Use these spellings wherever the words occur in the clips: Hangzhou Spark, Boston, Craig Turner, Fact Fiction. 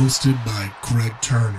hosted by Craig Turner.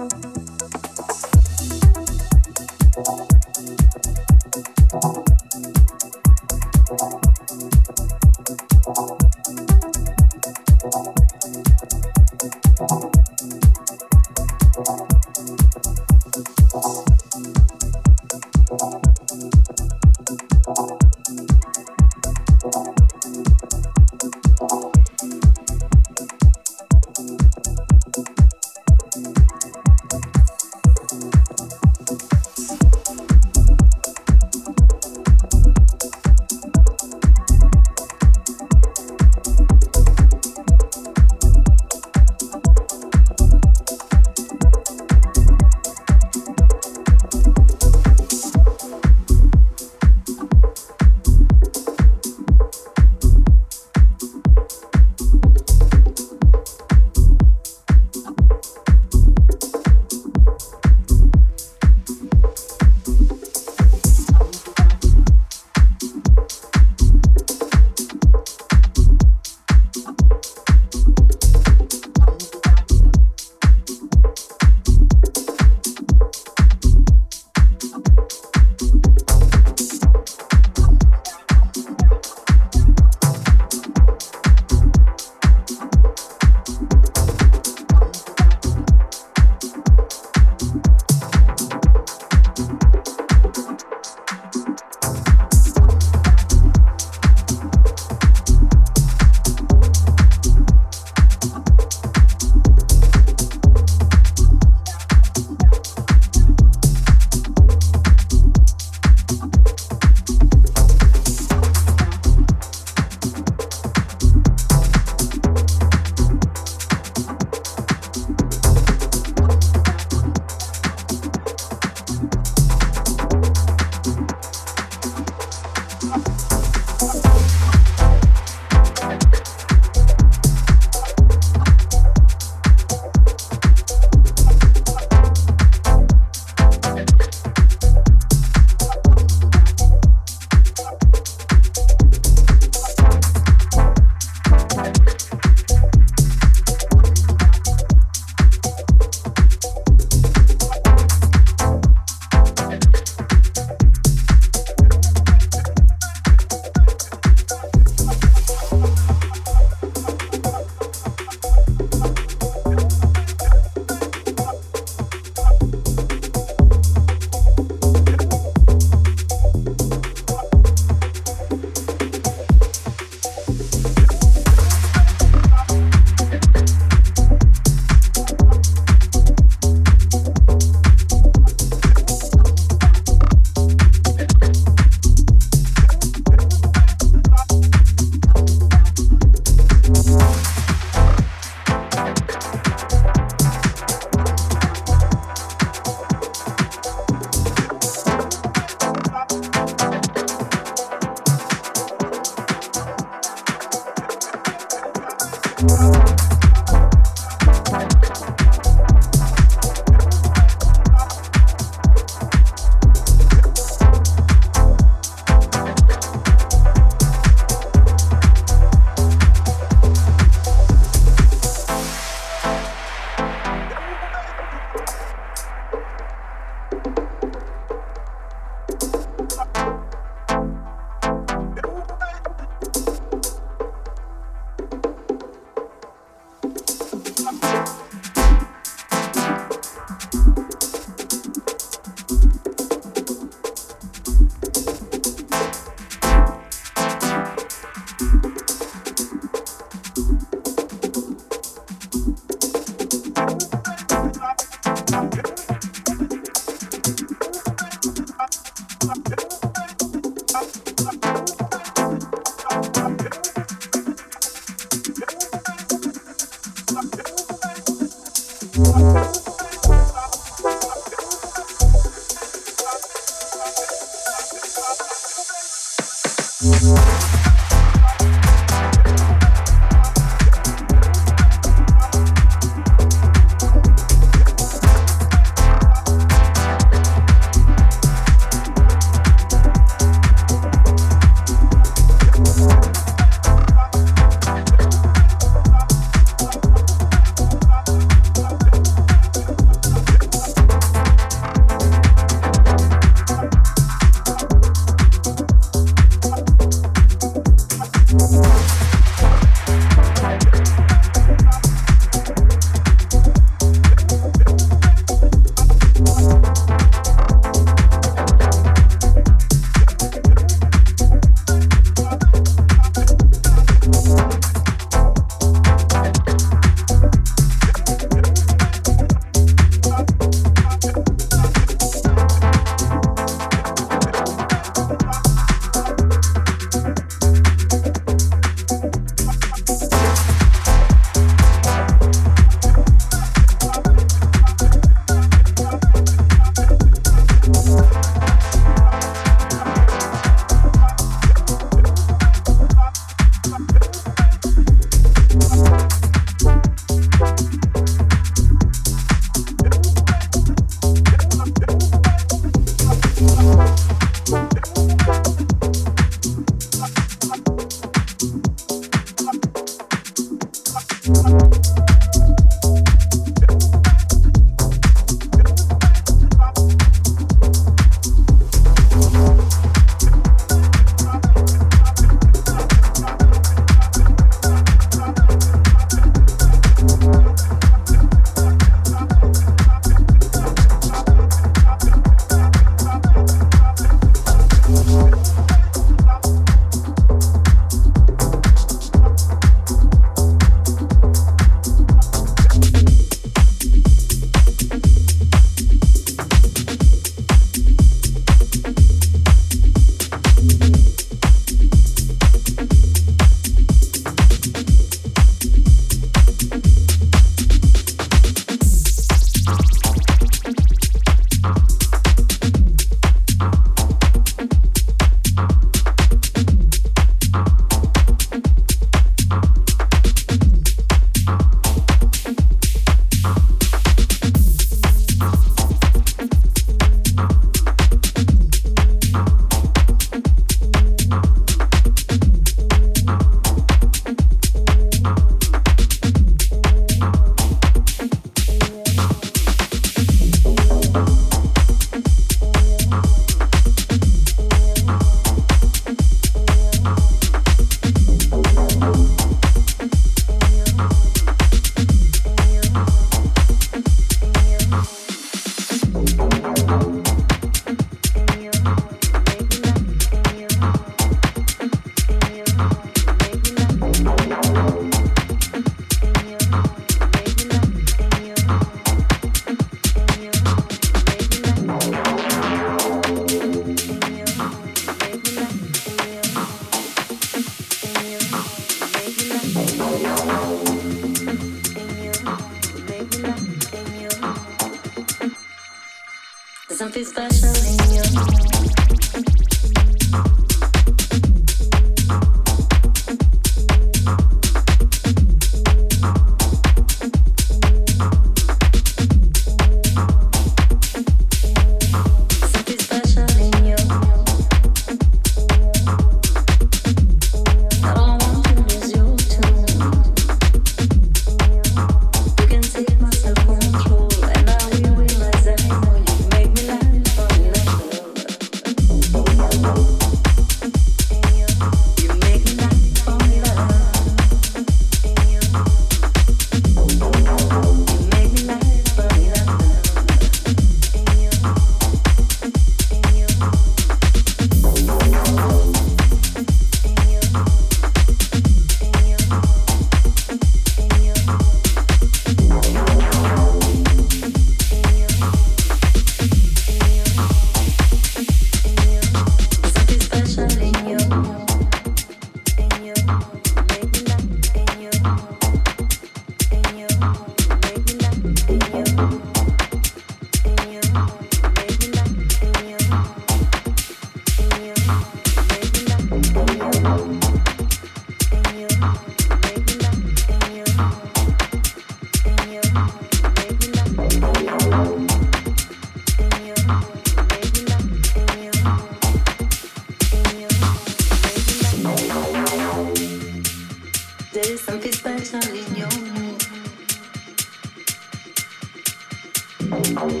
I don't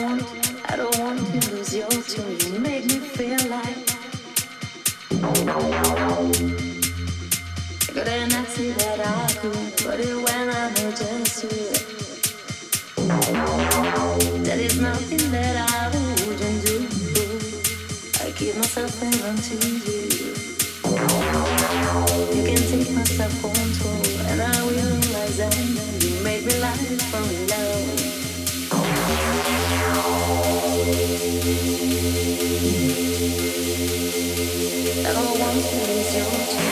want to lose your tune. You make me feel like I couldn't see that I could put it when I know just you. There is nothing that I wouldn't do. I give myself and run to you. You can take my self-control, and I will realize that you make me like from now. I don't want to lose your time.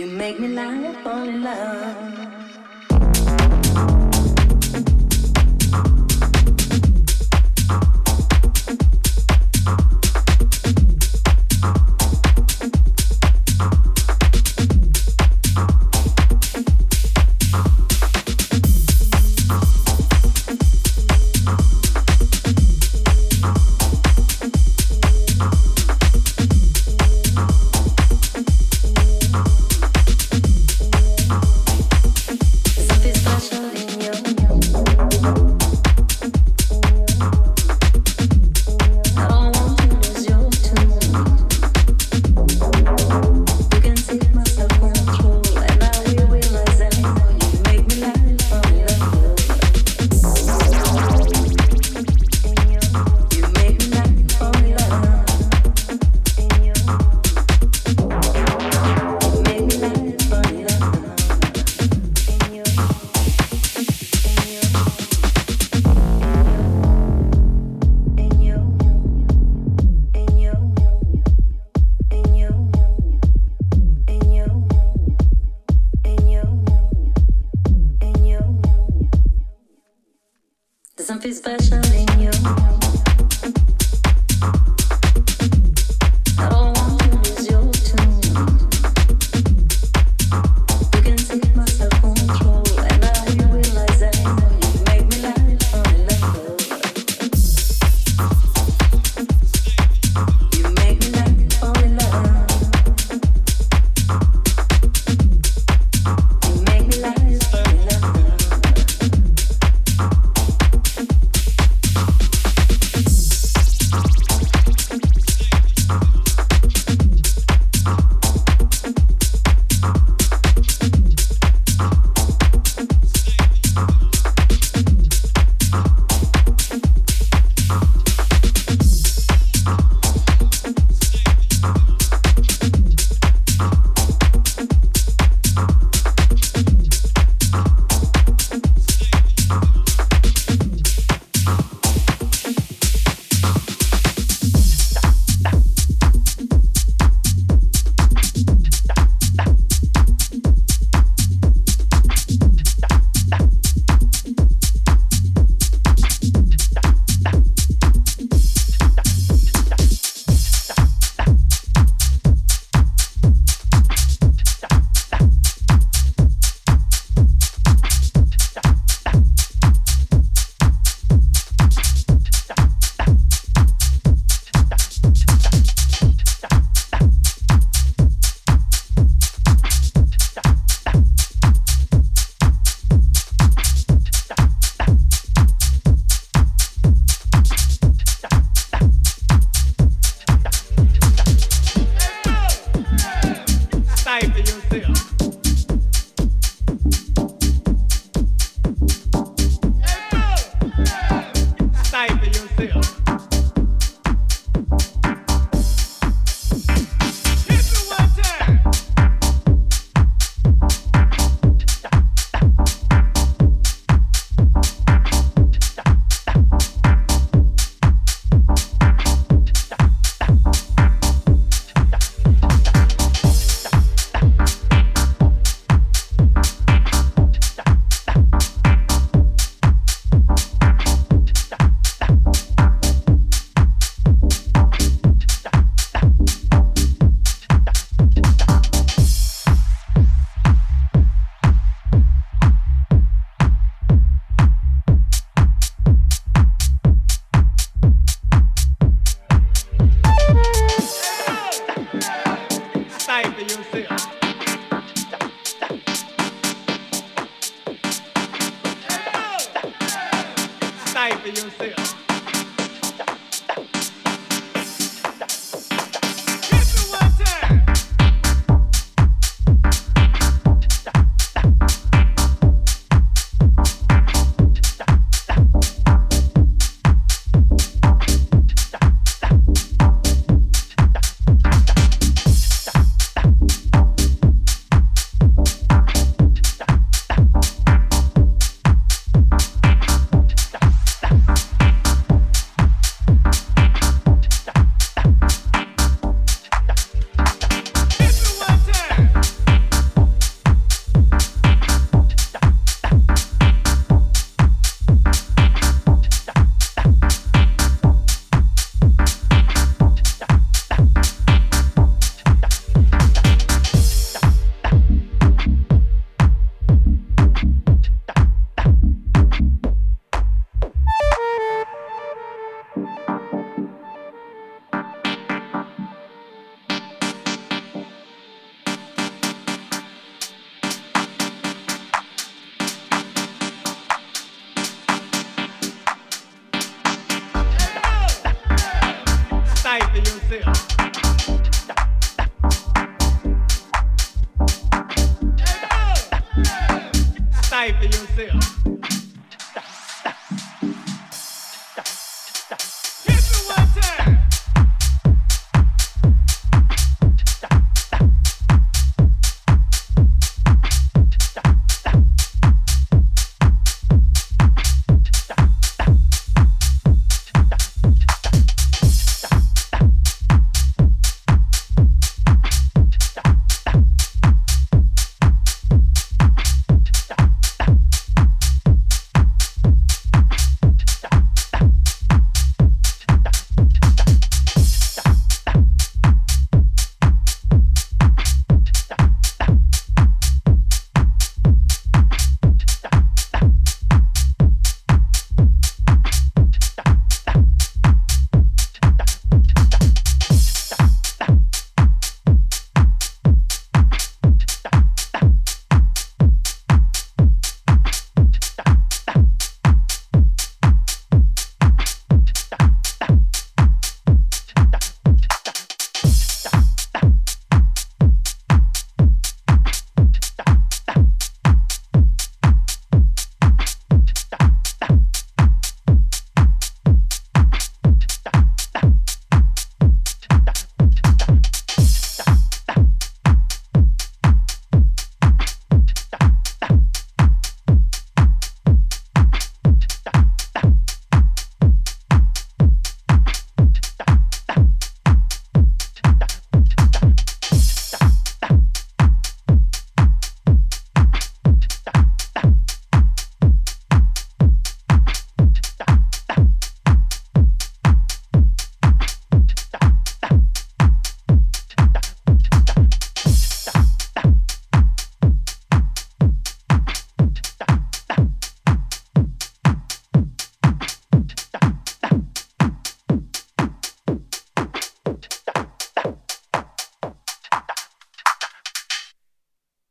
You make me like fall in love. Stifle yourself.